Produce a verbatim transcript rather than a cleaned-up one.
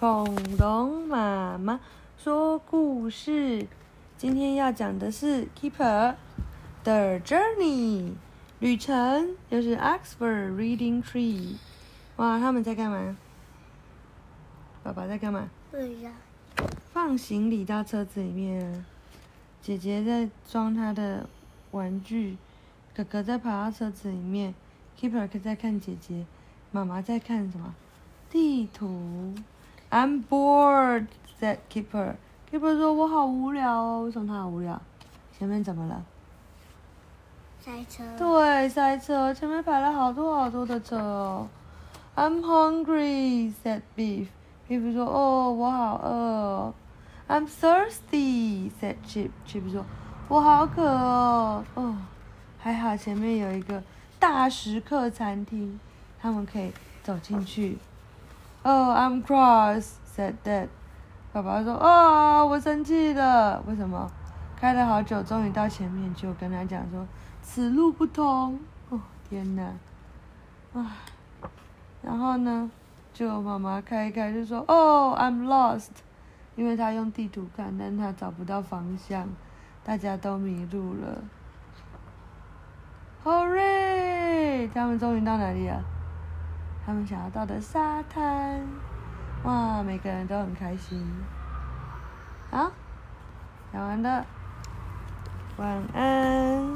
恐龙妈妈说故事。今天要讲的是 Keeper 的 Journey 旅程，就是 Oxford Reading Tree。哇，他们在干嘛？爸爸在干嘛？对呀，放行李到车子里面。姐姐在装她的玩具，哥哥在跑到车子里面。Keeper 在看姐姐，妈妈在看什么？地图。I'm bored, said Keeper. Keeper 说：“我好无聊哦。”为什么他好无聊？前面怎么了？塞车。对，塞车。前面排了好多好多的车哦。I'm hungry, said Beef. Beef 说：“哦，我好饿哦。”I'm thirsty, said Chip. Chip 说：“我好渴哦。”哦，还好前面有一个大食客餐厅，他们可以走进去。Oh, I'm cross, said Dad. 爸爸说：“哦，我生气了。”为什么？开了好久，终于到前面，就跟他讲说：“此路不通。”哦，天哪！啊，然后呢，就妈妈开一开就说：“哦， I'm lost。”因为他用地图看，但他找不到方向，大家都迷路了。Hooray！ 他们终于到哪里了？他们想要到的沙滩，哇！每个人都很开心。好，讲完了，晚安。